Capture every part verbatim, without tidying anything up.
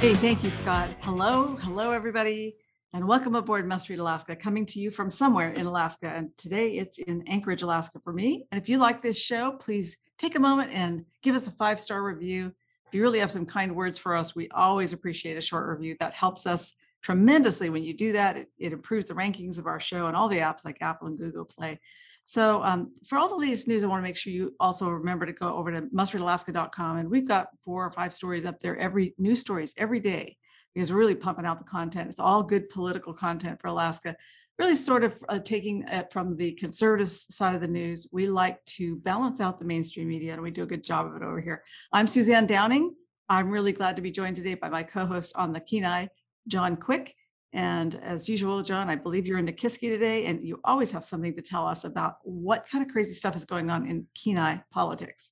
Hey, thank you, Scott. Hello, hello, everybody, and welcome aboard Must Read Alaska, coming to you from somewhere in Alaska, and today it's in Anchorage, Alaska for me. And if you like this show, please take a moment and give us a five-star review. If you really have some kind words for us, we always appreciate a short review. That helps us tremendously when you do that. It, it improves the rankings of our show and all the apps like Apple and Google Play. So um, for all the latest news, I want to make sure you also remember to go over to must read alaska dot com. And we've got four or five stories up there, every news stories every day, because we're really pumping out the content. It's all good political content for Alaska, really sort of uh, taking it from the conservative side of the news. We like to balance out the mainstream media, and we do a good job of it over here. I'm Suzanne Downing. I'm really glad to be joined today by my co-host on the Kenai, John Quick. And as usual, John, I believe you're in Nikiski today, and you always have something to tell us about what kind of crazy stuff is going on in Kenai politics.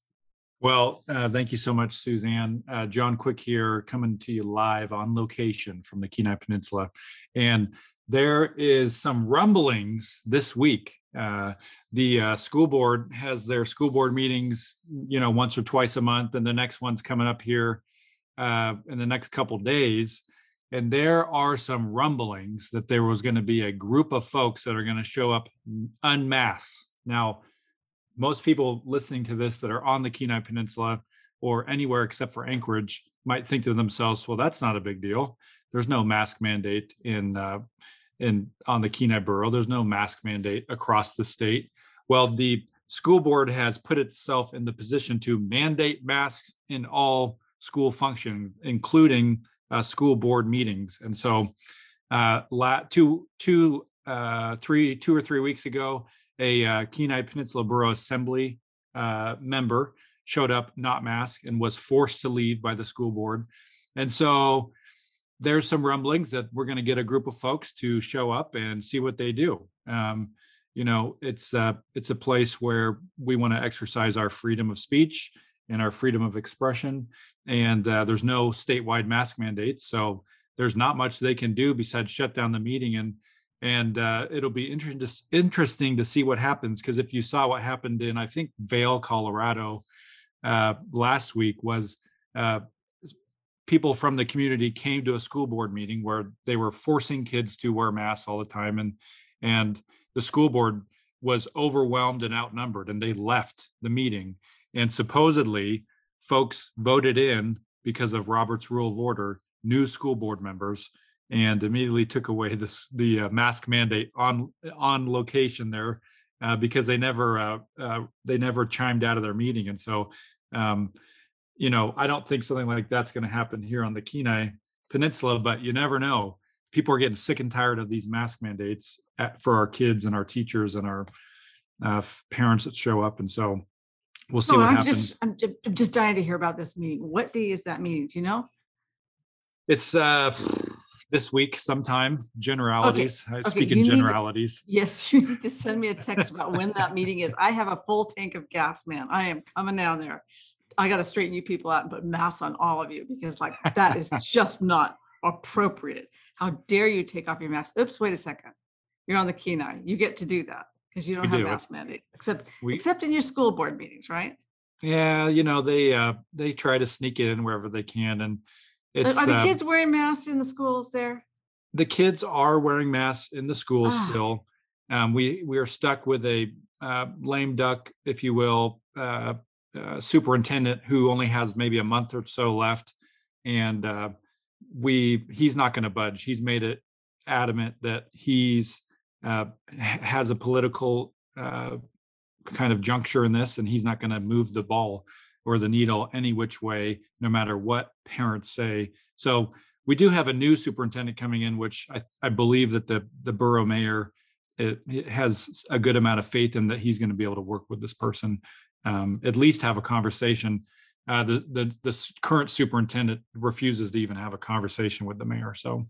Well, uh, thank you so much, Suzanne. Uh, John Quick here, coming to you live on location from the Kenai Peninsula. And there is some rumblings this week. Uh, the uh, school board has their school board meetings, you know, once or twice a month, and the next one's coming up here uh, in the next couple days. And there are some rumblings that there was going to be a group of folks that are going to show up en masse. Now, most people listening to this that are on the Kenai Peninsula or anywhere except for Anchorage might think to themselves, well, that's not a big deal. There's no mask mandate in, uh, in on the Kenai Borough. There's no mask mandate across the state. Well, the school board has put itself in the position to mandate masks in all school functions, including Uh, school board meetings. And so uh, la- two, two, uh, three, two or three weeks ago, a uh, Kenai Peninsula Borough Assembly uh, member showed up not masked and was forced to leave by the school board. And so there's some rumblings that we're going to get a group of folks to show up and see what they do. Um, you know, it's uh, it's a place where we want to exercise our freedom of speech and our freedom of expression. And uh, there's no statewide mask mandates. So there's not much they can do besides shut down the meeting. And and uh, it'll be inter- interesting to see what happens. Because if you saw what happened in, I think, Vail, Colorado uh, last week was uh, people from the community came to a school board meeting where they were forcing kids to wear masks all the time. And, and the school board was overwhelmed and outnumbered, and they left the meeting. And supposedly, folks voted in, because of Robert's Rule of Order, new school board members, and immediately took away this the uh, mask mandate on on location there, uh, because they never uh, uh, they never chimed out of their meeting. And so, um, you know, I don't think something like that's going to happen here on the Kenai Peninsula, but you never know. People are getting sick and tired of these mask mandates at, for our kids and our teachers and our uh, parents that show up, and so. We'll see oh, what I'm happens. Just, I'm, I'm just dying to hear about this meeting. What day is that meeting? Do you know? It's uh, this week sometime. Generalities. Okay. I speak okay. in generalities. To, yes, you need to send me a text about when that meeting is. I have a full tank of gas, man. I am coming down there. I got to straighten you people out and put masks on all of you, because like that is just not appropriate. How dare you take off your mask? Oops, wait a second. You're on the Kenai. You get to do that. Because you don't we have do. mask mandates, except we, except in your school board meetings, right? Yeah, you know, they uh, they try to sneak it in wherever they can. And it's, are the uh, kids wearing masks in the schools there? The kids are wearing masks in the schools ah. still. Um, we, we are stuck with a uh, lame duck, if you will, uh, uh, superintendent who only has maybe a month or so left. And uh, we he's not going to budge. He's made it adamant that he's Uh, has a political uh, kind of juncture in this, and he's not going to move the ball or the needle any which way, no matter what parents say. So we do have a new superintendent coming in, which I, I believe that the the borough mayor it, it has a good amount of faith in, that he's going to be able to work with this person, um, at least have a conversation. Uh, the, the the current superintendent refuses to even have a conversation with the mayor. So,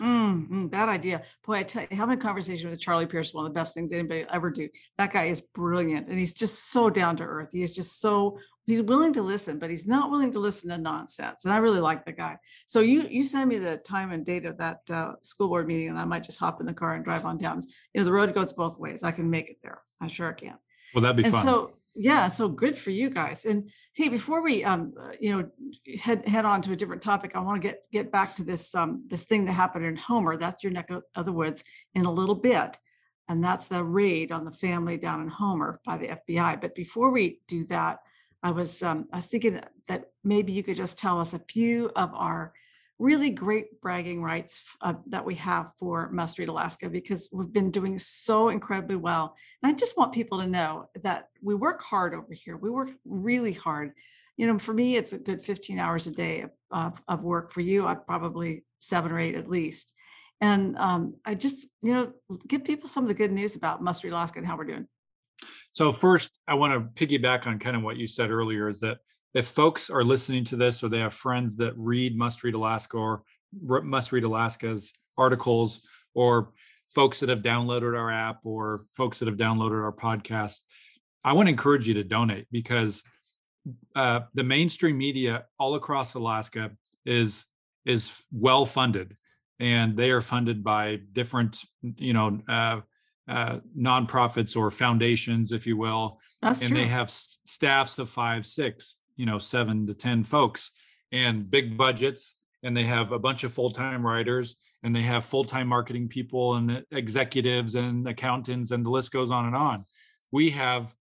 mm, mm, bad idea. Boy, I tell you, having a conversation with Charlie Pierce, one of the best things anybody ever do. That guy is brilliant, and he's just so down to earth. He is just so he's willing to listen, but he's not willing to listen to nonsense. And I really like the guy. So you you send me the time and date of that uh, school board meeting, and I might just hop in the car and drive on down. You know, the road goes both ways. I can make it there. I sure can. Well, that'd be and fun. So, yeah, so good for you guys. And hey, before we, um, you know, head head on to a different topic, I want to get get back to this um, this thing that happened in Homer. That's your neck of the woods in a little bit, and that's the raid on the family down in Homer by the F B I. But before we do that, I was um, I was thinking that maybe you could just tell us a few of our really great bragging rights uh, that we have for Must Read Alaska, because we've been doing so incredibly well. And I just want people to know that we work hard over here. We work really hard. You know, for me, it's a good fifteen hours a day of, of, of work. For you, I probably seven or eight at least. And um, I just, you know, give people some of the good news about Must Read Alaska and how we're doing. So first, I want to piggyback on kind of what you said earlier, is that if folks are listening to this, or they have friends that read Must Read Alaska or Must Read Alaska's articles, or folks that have downloaded our app or folks that have downloaded our podcast, I want to encourage you to donate, because uh, the mainstream media all across Alaska is is well funded, and they are funded by different, you know, uh, uh, nonprofits or foundations, if you will. That's and true. They have s- staffs of five, six. you know, seven to ten folks, and big budgets, and they have a bunch of full-time writers, and they have full-time marketing people and executives and accountants, and the list goes on and on. We have,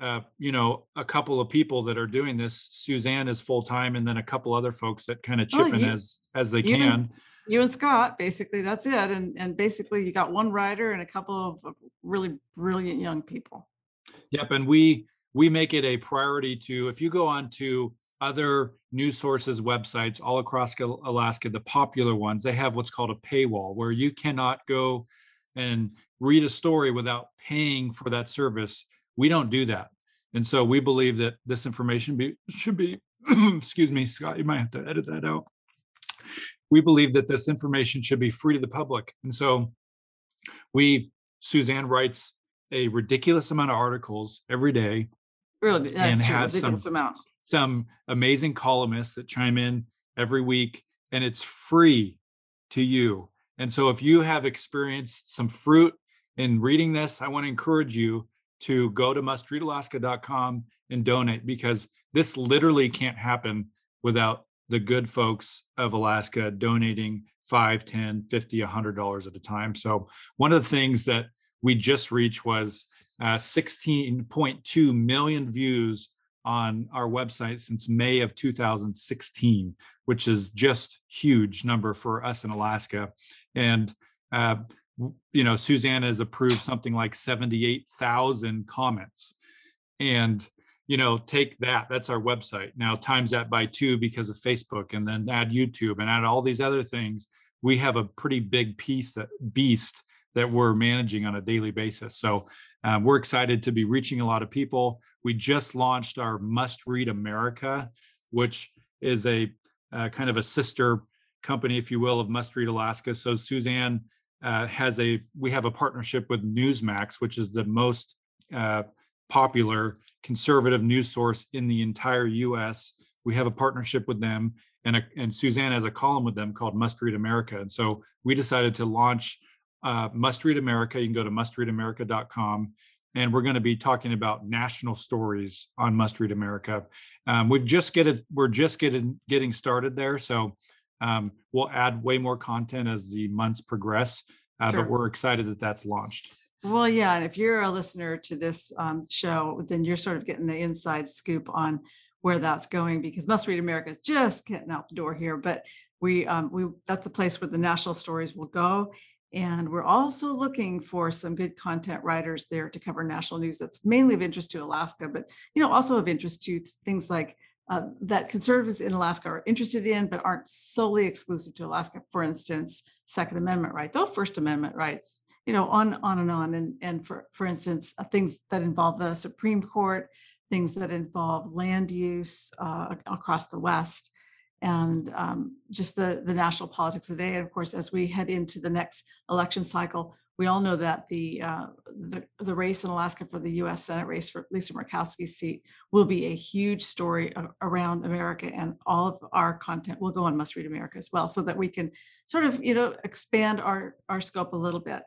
uh, you know, a couple of people that are doing this. Suzanne is full-time, and then a couple other folks that kind of chip oh, you, in as as they you can. And, you and Scott, basically, that's it. And and basically you got one writer and a couple of really brilliant young people. Yep, and we, We make it a priority to, if you go on to other news sources' websites all across Alaska, the popular ones, they have what's called a paywall, where you cannot go and read a story without paying for that service. We don't do that. And so we believe that this information be, should be, excuse me, Scott, you might have to edit that out. We believe that this information should be free to the public. And so we, Suzanne writes a ridiculous amount of articles every day. Really, that's and true. Has some, some amazing columnists that chime in every week, and it's free to you. And so if you have experienced some fruit in reading this, I want to encourage you to go to must read alaska dot com and donate, because this literally can't happen without the good folks of Alaska donating five, ten, fifty, one hundred dollars at a time. So one of the things that we just reached was Uh, sixteen point two million views on our website since May of two thousand sixteen, which is just huge number for us in Alaska. And, uh, you know, Suzanne has approved something like seventy-eight thousand comments. And, you know, take that, that's our website. Now times that by two because of Facebook, and then add YouTube and add all these other things. We have a pretty big piece that beast that we're managing on a daily basis. So um, we're excited to be reaching a lot of people. We just launched our Must Read America, which is a uh, kind of a sister company, if you will, of Must Read Alaska. So Suzanne uh, has a, we have a partnership with Newsmax, which is the most uh, popular conservative news source in the entire U S. We have a partnership with them, and, a, and Suzanne has a column with them called Must Read America. And so we decided to launch Uh, Must Read America. You can go to must read america dot com, and we're going to be talking about national stories on Must Read America. Um, we've just get it, we're just getting getting started there, so um, we'll add way more content as the months progress. Uh, sure. But we're excited that that's launched. Well, yeah, and if you're a listener to this um, show, then you're sort of getting the inside scoop on where that's going, because Must Read America is just getting out the door here. But we um, we that's the place where the national stories will go. And we're also looking for some good content writers there to cover national news that's mainly of interest to Alaska, but, you know, also of interest to things like uh, that conservatives in Alaska are interested in, but aren't solely exclusive to Alaska. For instance, Second Amendment rights, oh, First Amendment rights, you know, on, on and on. And, and for, for instance, uh, things that involve the Supreme Court, things that involve land use uh, across the West, and um, just the, the national politics today. And of course, as we head into the next election cycle, we all know that the uh, the, the race in Alaska for the U S Senate race for Lisa Murkowski's seat will be a huge story around America, and all of our content will go on Must Read America as well, so that we can sort of, you know, expand our, our scope a little bit.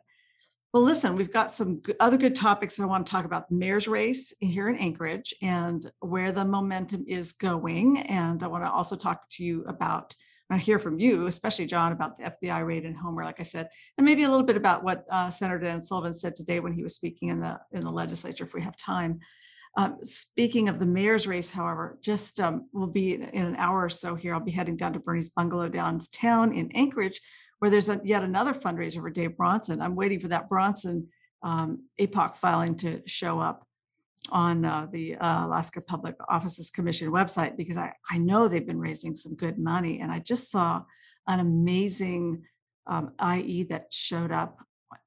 Well, listen, we've got some good, other good topics that I want to talk about. The mayor's race here in Anchorage and where the momentum is going. And I want to also talk to you about, I hear from you, especially John, about the F B I raid in Homer, like I said, and maybe a little bit about what uh, Senator Dan Sullivan said today when he was speaking in the in the legislature, if we have time. Um, speaking of the mayor's race, however, just um, we'll be in an hour or so here. I'll be heading down to Bernie's bungalow downtown in Anchorage, where there's a, yet another fundraiser for Dave Bronson. I'm waiting for that Bronson um, A P O C filing to show up on uh, the uh, Alaska Public Offices Commission website, because I, I know they've been raising some good money. And I just saw an amazing um, I E that showed up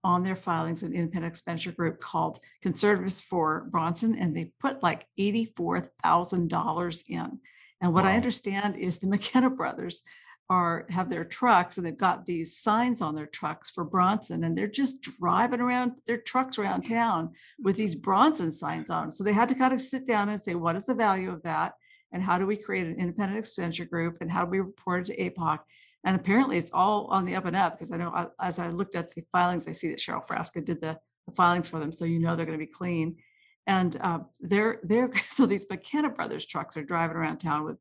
on their filings, an independent expenditure group called Conservatives for Bronson, and they put like eighty-four thousand dollars in. And what wow. I understand is the McKenna brothers are have their trucks, and they've got these signs on their trucks for Bronson, and they're just driving around their trucks around town with these Bronson signs on them. So they had to kind of sit down and say, what is the value of that? And how do we create an independent expenditure group? And how do we report it to A P O C? And apparently it's all on the up and up, because I know I, as I looked at the filings, I see that Cheryl Frasca did the, the filings for them. So, you know, they're going to be clean. And uh, they're, they're, so these McKenna Brothers trucks are driving around town with,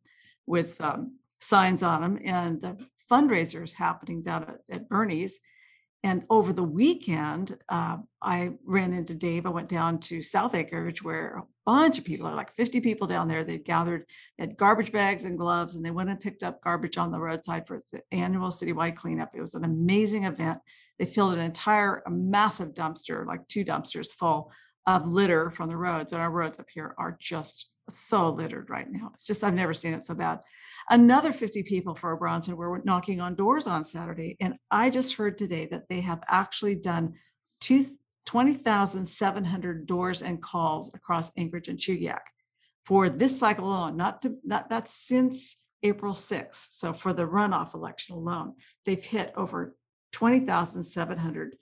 with, um, signs on them, and the fundraiser is happening down at, at Bernie's. And over the weekend, uh, I ran into Dave. I went down to South Anchorage, where a bunch of people, like fifty people down there, they gathered, had garbage bags and gloves, and they went and picked up garbage on the roadside for its annual citywide cleanup. It was an amazing event. They filled an entire, a massive dumpster, like two dumpsters full of litter from the roads. And our roads up here are just so littered right now. It's just, I've never seen it so bad. Another fifty people for Bronson were knocking on doors on Saturday. And I just heard today that they have actually done twenty thousand seven hundred doors and calls across Anchorage and Chugach for this cycle alone, not to, not, that's since April sixth. So for the runoff election alone, they've hit over twenty thousand seven hundred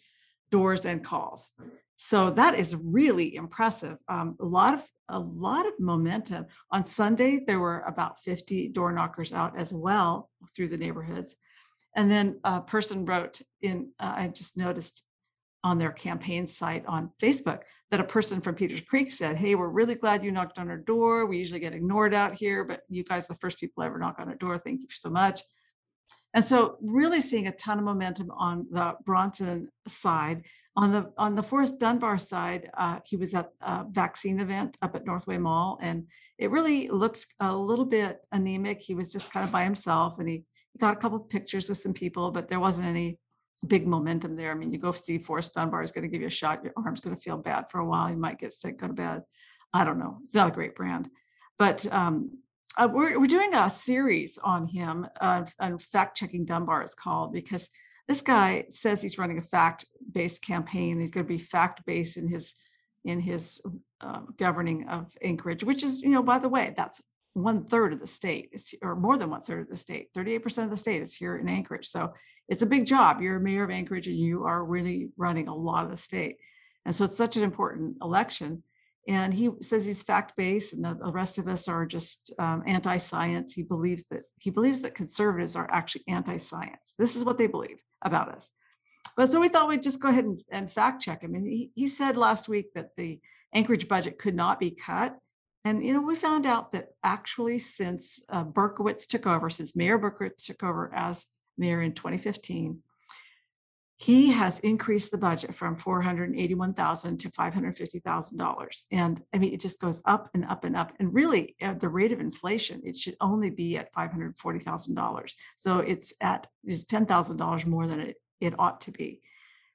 doors and calls. So that is really impressive. Um, a lot of a lot of momentum. On Sunday, there were about fifty door knockers out as well through the neighborhoods. And then a person wrote in, uh, I just noticed on their campaign site on Facebook that a person from Peters Creek said, hey, we're really glad you knocked on our door. We usually get ignored out here, but you guys are the first people ever knock on our door. Thank you so much. And so really seeing a ton of momentum on the Bronson side. On the on the Forrest Dunbar side, uh, he was at a vaccine event up at Northway Mall, and it really looked a little bit anemic. He was just kind of by himself, and he got a couple of pictures with some people, but there wasn't any big momentum there. I mean, you go see Forrest Dunbar, he's going to give you a shot. Your arm's going to feel bad for a while. You might get sick, go to bed. I don't know. It's not a great brand, but um, uh, we're we're doing a series on him, uh, on fact checking Dunbar, it's called, because this guy says he's running a fact-based campaign. He's going to be fact-based in his in his uh, governing of Anchorage, which is, you know, by the way, that's one third of the state, it's, or more than one third of the state. thirty-eight percent of the state is here in Anchorage. So it's a big job. You're a mayor of Anchorage, and you are really running a lot of the state. And so it's such an important election. And he says he's fact-based, and the, the rest of us are just um, anti-science. He believes that he believes that conservatives are actually anti-science. This is what they believe about us. But so we thought we'd just go ahead and, and fact check him. And he, he said last week that the Anchorage budget could not be cut. And, you know, we found out that actually since uh, Berkowitz took over, since Mayor Berkowitz took over as mayor in twenty fifteen, he has increased the budget from four hundred eighty-one thousand dollars to five hundred fifty thousand dollars. And I mean, it just goes up and up and up. And really, at the rate of inflation, it should only be at five hundred forty thousand dollars. So it's at it's ten thousand dollars more than it, it ought to be.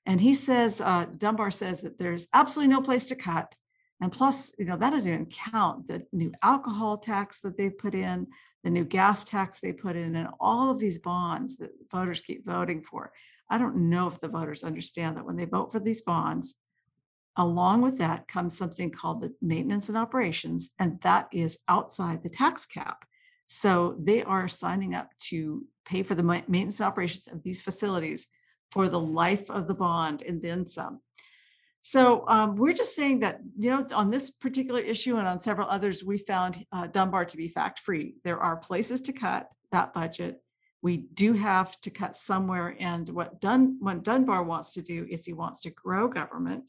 And he says, uh, Dunbar says that there's absolutely no place to cut. And plus, you know, that doesn't even count the new alcohol tax that they put in, the new gas tax they put in, and all of these bonds that voters keep voting for. I don't know if the voters understand that when they vote for these bonds, Along with that comes something called the maintenance and operations, and that is outside the tax cap. So they are signing up to pay for the maintenance and operations of these facilities for the life of the bond and then some. So um, we're just saying that, you know, on this particular issue and on several others, we found uh, Dunbar to be fact-free. There are places to cut that budget. We do have to cut somewhere. And what, Dun- what Dunbar wants to do is he wants to grow government.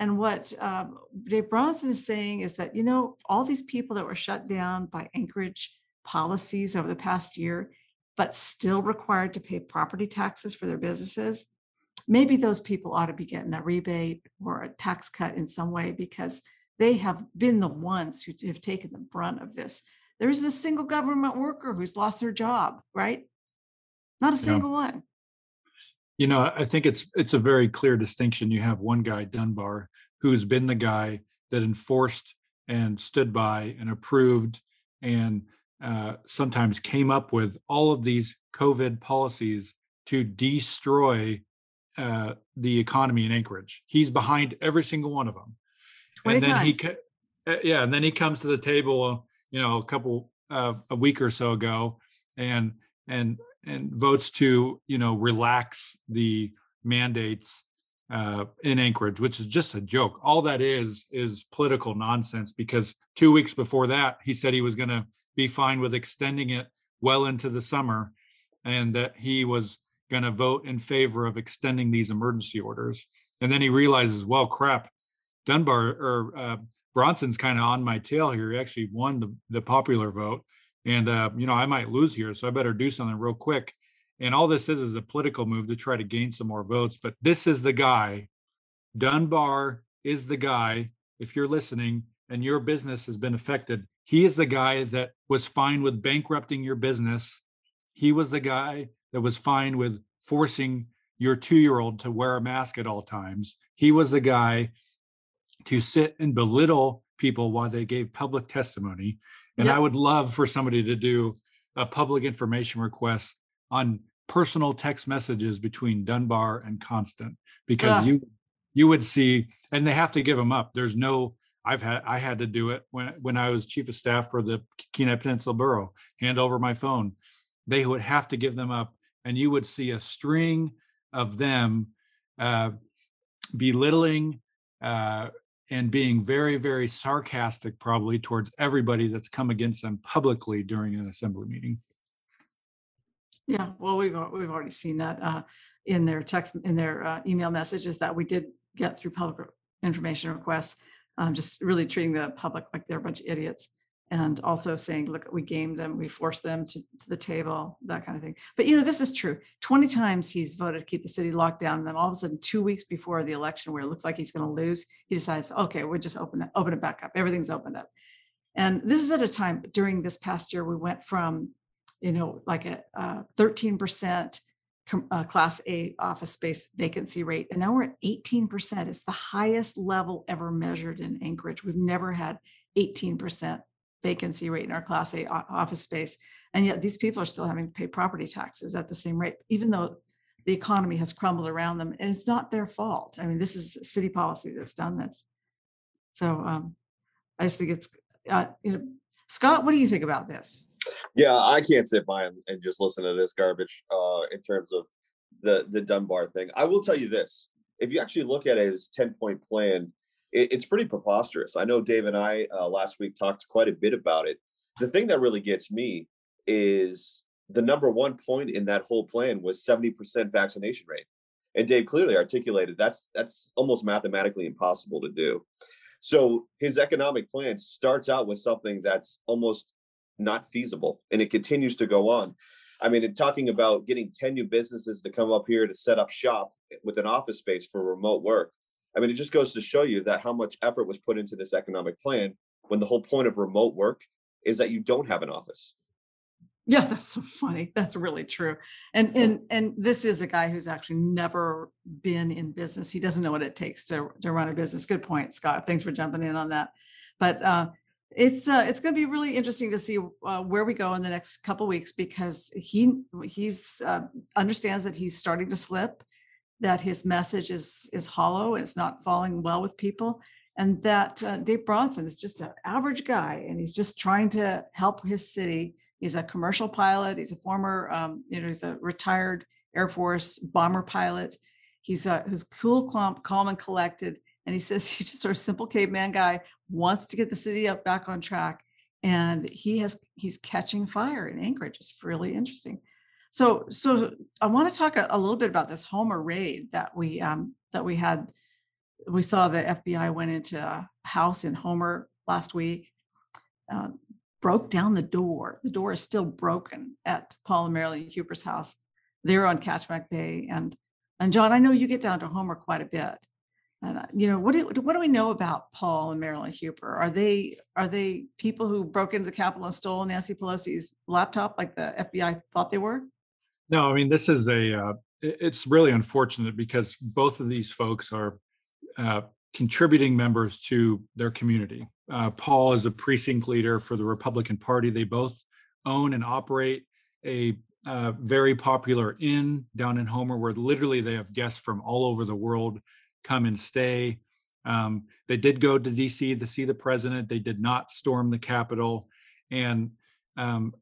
And what um, Dave Bronson is saying is that, you know, all these people that were shut down by Anchorage policies over the past year, but still required to pay property taxes for their businesses, maybe those people ought to be getting a rebate or a tax cut in some way, because they have been the ones who have taken the brunt of this. There isn't a single government worker who's lost their job, right? Not a single yeah. one. You know, I think it's it's a very clear distinction. You have one guy, Dunbar, who's been the guy that enforced and stood by and approved and uh, sometimes came up with all of these COVID policies to destroy uh, the economy in Anchorage. He's behind every single one of them. twenty and then times. He, yeah, and then he comes to the table, you know, a couple uh, a week or so ago, and and. and votes to, you know, relax the mandates uh, in Anchorage, which is just a joke. All that is, is political nonsense, because two weeks before that, he said he was going to be fine with extending it well into the summer, and that he was going to vote in favor of extending these emergency orders. And then he realizes, well, crap, Dunbar or uh, Bronson's kind of on my tail here. He actually won the, the popular vote. And, uh, you know, I might lose here, so I better do something real quick. And all this is is a political move to try to gain some more votes. But this is the guy. Dunbar is the guy, if you're listening and your business has been affected, he is the guy that was fine with bankrupting your business. He was the guy that was fine with forcing your two-year-old to wear a mask at all times. He was the guy to sit and belittle people while they gave public testimony. And yep. I would love for somebody to do a public information request on personal text messages between Dunbar and Constant, because Ugh. you you would see, and they have to give them up. There's no, I've had, I had to do it when, when I was chief of staff for the Kenai Peninsula Borough, hand over my phone. They would have to give them up, and you would see a string of them uh, belittling, uh, and being very, very sarcastic probably towards everybody that's come against them publicly during an assembly meeting. Yeah, well, we've we've already seen that uh, in their text, in their uh, email messages that we did get through public information requests, um, just really treating the public like they're a bunch of idiots, and also saying, look, we gamed them, we forced them to, to the table, that kind of thing. But, you know, this is true. twenty times he's voted to keep the city locked down, and then all of a sudden, two weeks before the election, where it looks like he's going to lose, he decides, okay, we'll just open it, open it back up. Everything's opened up. And this is at a time during this past year, we went from, you know, like a uh, thirteen percent com- uh, Class A office space vacancy rate, and now we're at eighteen percent. It's the highest level ever measured in Anchorage. We've never had eighteen percent. Vacancy rate in our Class A office space. And yet these people are still having to pay property taxes at the same rate, even though the economy has crumbled around them. And it's not their fault. I mean, this is city policy that's done this. So um, I just think it's, uh, you know, Scott, what do you think about this? Yeah, I can't sit by and just listen to this garbage uh, in terms of the, the Dunbar thing. I will tell you this, if you actually look at his ten-point plan, it's pretty preposterous. I know Dave and I uh, last week talked quite a bit about it. The thing that really gets me is the number one point in that whole plan was seventy percent vaccination rate. And Dave clearly articulated that's that's almost mathematically impossible to do. So his economic plan starts out with something that's almost not feasible, and it continues to go on. I mean, talking about getting ten new businesses to come up here to set up shop with an office space for remote work. I mean, it just goes to show you that how much effort was put into this economic plan when the whole point of remote work is that you don't have an office. Yeah, that's so funny. That's really true. And and and this is a guy who's actually never been in business. He doesn't know what it takes to, to run a business. Good point, Scott. Thanks for jumping in on that. But uh, it's uh, it's going to be really interesting to see uh, where we go in the next couple of weeks, because he he's uh, understands that he's starting to slip. that his message is is hollow, it's not falling well with people, and that uh, Dave Bronson is just an average guy, and he's just trying to help his city. He's a commercial pilot. He's a former, um, you know, he's a retired Air Force bomber pilot. He's a who's cool, calm, calm, and collected. And he says he's just sort of simple caveman guy, wants to get the city up back on track, and he has he's catching fire in Anchorage. It's really interesting. So, so I want to talk a, a little bit about this Homer raid that we um, that we had. We saw the F B I went into a house in Homer last week, uh, broke down the door. The door is still broken at Paul and Marilyn Huber's house. They're on Catchmack Bay, and and John, I know you get down to Homer quite a bit. And uh, you know, what do what do we know about Paul and Marilyn Huber? Are they are they people who broke into the Capitol and stole Nancy Pelosi's laptop, like the F B I thought they were? No, I mean, this is a, uh, it's really unfortunate because both of these folks are uh, contributing members to their community. Uh, Paul is a precinct leader for the Republican Party. They both own and operate a uh, very popular inn down in Homer, where literally they have guests from all over the world come and stay. Um, they did go to D C to see the president. They did not storm the Capitol. And um,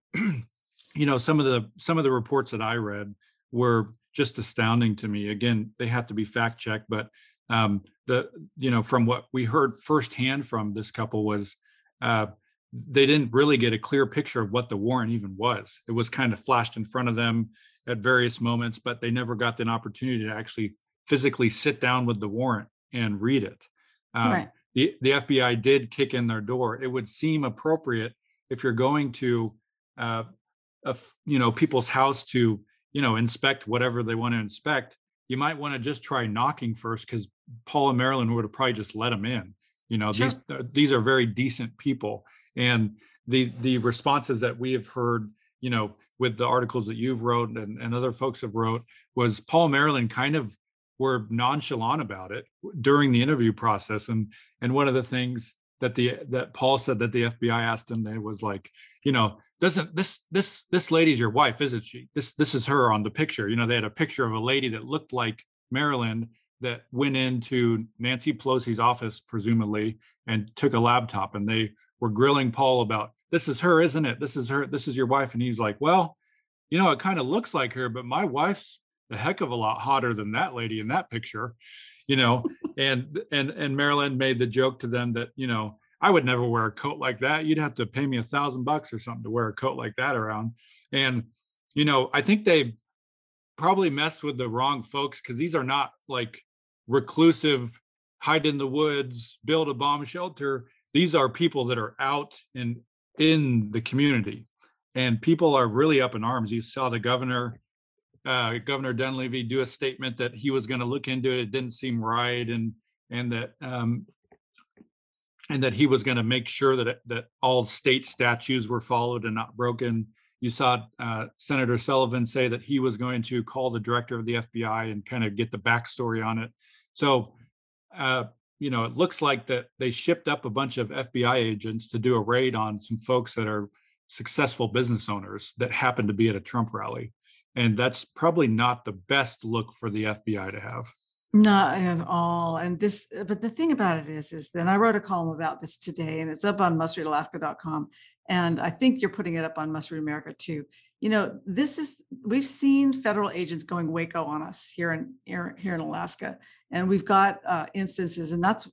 you know, some of the some of the reports that I read were just astounding to me. Again, they have to be fact checked, but um, the you know from what we heard firsthand from this couple was uh, they didn't really get a clear picture of what the warrant even was. It was kind of flashed in front of them at various moments, but they never got an opportunity to actually physically sit down with the warrant and read it. Um, right. The the F B I did kick in their door. It would seem appropriate if you're going to uh, Of you know people's house to you know inspect whatever they want to inspect. You might want to just try knocking first, because Paul and Marilyn would have probably just let them in. You know sure. these uh, these are very decent people, and the the responses that we have heard, you know, with the articles that you've wrote and, and other folks have wrote, was Paul and Marilyn kind of were nonchalant about it during the interview process, and and one of the things that the that Paul said that the F B I asked him, they was like, you know, doesn't this this this lady's your wife, isn't she? This this is her on the picture. You know, they had a picture of a lady that looked like Marilyn that went into Nancy Pelosi's office, presumably, and took a laptop. And they were grilling Paul about, this is her, isn't it? This is her, this is your wife. And he's like, well, you know, it kind of looks like her, but my wife's a heck of a lot hotter than that lady in that picture. You know, and and and Marilyn made the joke to them that, you know, I would never wear a coat like that. You'd have to pay me a thousand bucks or something to wear a coat like that around. And, you know, I think they probably messed with the wrong folks, because these are not like reclusive, hide in the woods, build a bomb shelter. These are people that are out and in the community, and people are really up in arms. You saw the governor. Uh, Governor Dunleavy do a statement that he was going to look into it. It didn't seem right, and and that um, and that he was going to make sure that it, that all state statutes were followed and not broken. You saw uh, Senator Sullivan say that he was going to call the director of the F B I and kind of get the backstory on it. So, uh, you know, it looks like that they shipped up a bunch of F B I agents to do a raid on some folks that are successful business owners that happen to be at a Trump rally. And that's probably not the best look for the F B I to have. Not at all. And this, but the thing about it is, is then I wrote a column about this today, and it's up on must read alaska dot com. And I think you're putting it up on Must Read America too. You know, this is, we've seen federal agents going Waco on us here in, here, here in Alaska. And we've got uh, instances, and that's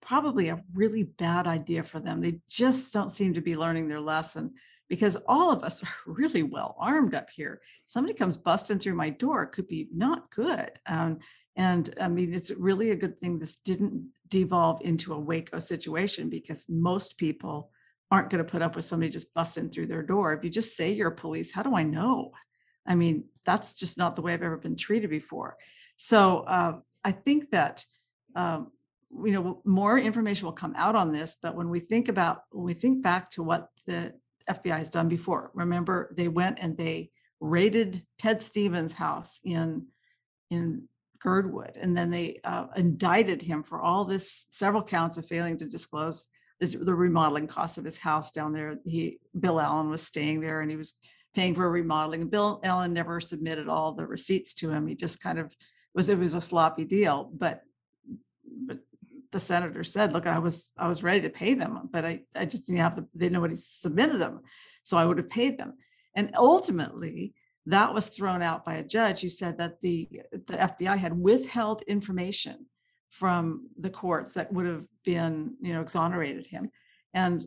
probably a really bad idea for them. They just don't seem to be learning their lesson, because all of us are really well armed up here. Somebody comes busting through my door, could be not good. Um, and I mean, it's really a good thing this didn't devolve into a Waco situation, because most people aren't going to put up with somebody just busting through their door. If you just say you're police, how do I know? I mean, that's just not the way I've ever been treated before. So uh, I think that, um, you know, more information will come out on this, but when we think about, when we think back to what the F B I has done before. Remember, they went and they raided Ted Stevens' house in in Girdwood, and then they uh, indicted him for all this, several counts of failing to disclose this, the remodeling costs of his house down there. He Bill Allen was staying there, and he was paying for remodeling. Bill Allen never submitted all the receipts to him. He just kind of was it was a sloppy deal, but but the senator said, look, I was I was ready to pay them, but I, I just didn't have the, they nobody submitted them, so I would have paid them. And ultimately, that was thrown out by a judge who said that the the F B I had withheld information from the courts that would have been, you know, exonerated him. And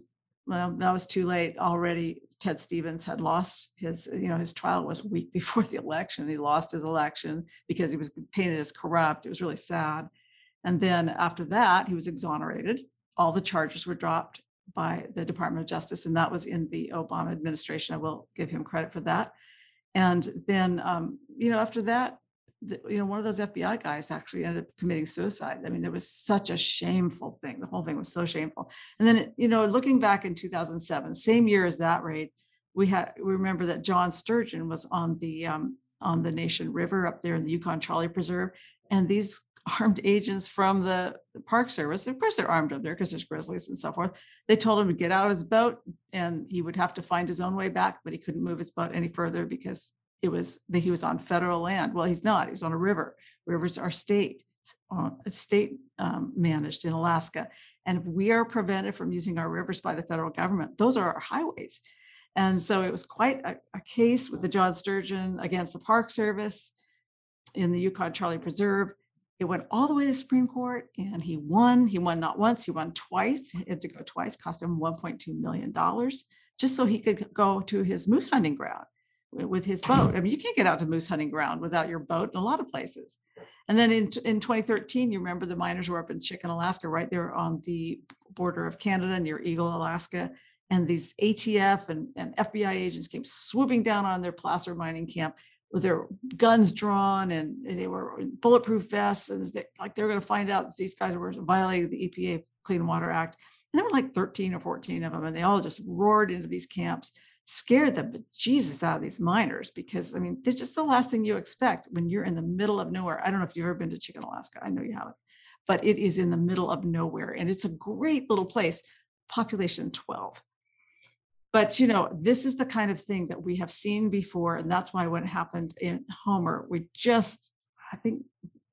well, that was too late already. Ted Stevens had lost his, you know, his trial was a week before the election. He lost his election because he was painted as corrupt. It was really sad. And then after that, he was exonerated. All the charges were dropped by the Department of Justice, and that was in the Obama administration. I will give him credit for that. And then, um, you know, after that, the, you know, one of those F B I guys actually ended up committing suicide. I mean, there was such a shameful thing. The whole thing was so shameful. And then, you know, looking back in two thousand seven, same year as that raid, we had we remember that John Sturgeon was on the um, on the Nation River up there in the Yukon Charley Preserve, and these armed agents from the Park Service, of course, they're armed up there because there's grizzlies and so forth. They told him to get out of his boat, and he would have to find his own way back, but he couldn't move his boat any further because it was that he was on federal land. Well, he's not. He was on a river. Rivers are state, uh, state um, managed in Alaska, and if we are prevented from using our rivers by the federal government, those are our highways. And so it was quite a, a case with the John Sturgeon against the Park Service in the Yukon Charley Preserve. It went all the way to the Supreme Court, and he won. He won not once, he won twice. He had to go twice, cost him one point two million dollars, just so he could go to his moose hunting ground with his boat. I mean, you can't get out to moose hunting ground without your boat in a lot of places. And then in, in twenty thirteen, you remember the miners were up in Chicken, Alaska, right there on the border of Canada near Eagle, Alaska. And these A T F and, and F B I agents came swooping down on their placer mining camp with their guns drawn, and they were in bulletproof vests, and they, like they're going to find out that these guys were violating the E P A Clean Water Act. And there were like thirteen or fourteen of them, and they all just roared into these camps, scared the bejesus out of these miners, because I mean, they're just the last thing you expect when you're in the middle of nowhere. I don't know if you've ever been to Chicken, Alaska. I know you haven't, but it is in the middle of nowhere, and it's a great little place, population twelve. But, you know, this is the kind of thing that we have seen before. And that's why what happened in Homer, we just, I think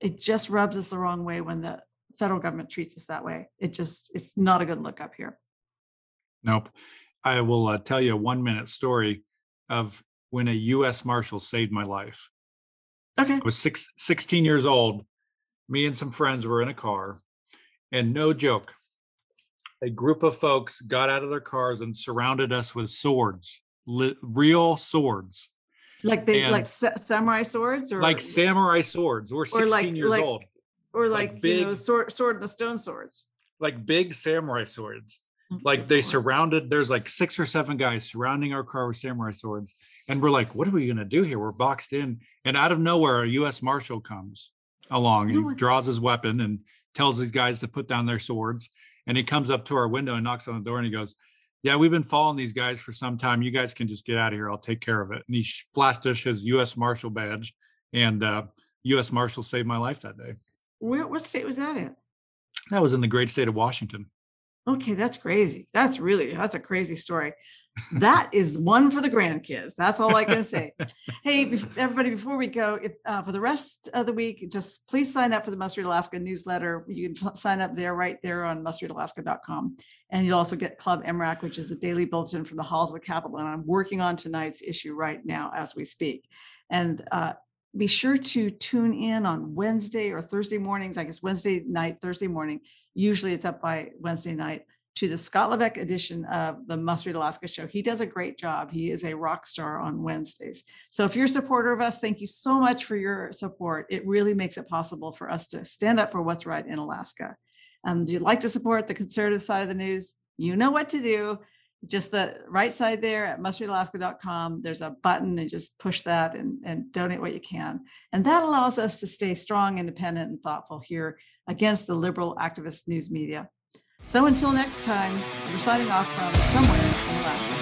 it just rubs us the wrong way when the federal government treats us that way. It just, it's not a good look up here. Nope. I will uh, tell you a one minute story of when a U S Marshal saved my life. Okay. I was six, sixteen years old. Me and some friends were in a car, and no joke, a group of folks got out of their cars and surrounded us with swords, li- real swords. Like they and like sa- samurai swords, or like samurai swords. We're sixteen like, years like, old. Or like, like big, you know, sword, sword and the stone swords. Like big samurai swords. Like they surrounded, there's like six or seven guys surrounding our car with samurai swords. And we're like, what are we going to do here? We're boxed in. And out of nowhere, a U S Marshal comes along and no draws his weapon and tells these guys to put down their swords. And he comes up to our window and knocks on the door, and he goes, yeah, we've been following these guys for some time. You guys can just get out of here. I'll take care of it. And he flashed us his U S Marshal badge, and uh, U S Marshal saved my life that day. Where, what state was that in? That was in the great state of Washington. Okay, that's crazy. That's really, that's a crazy story. That is one for the grandkids. That's all I can say. Hey, everybody, before we go, if, uh, for the rest of the week, just please sign up for the Must Read Alaska newsletter. You can sign up there, right there on must read alaska dot com. And you'll also get Club M R A C, which is the daily bulletin from the halls of the Capitol. And I'm working on tonight's issue right now as we speak. And uh, be sure to tune in on Wednesday or Thursday mornings. I guess Wednesday night, Thursday morning. Usually it's up by Wednesday night, to the Scott Levesque edition of the Must Read Alaska show. He does a great job. He is a rock star on Wednesdays. So if you're a supporter of us, thank you so much for your support. It really makes it possible for us to stand up for what's right in Alaska. Um, if you'd like to support the conservative side of the news, you know what to do. Just the right side there at must read alaska dot com. There's a button, and just push that and, and donate what you can. And that allows us to stay strong, independent, and thoughtful here against the liberal activist news media. So until next time, we're signing off from somewhere in Alaska.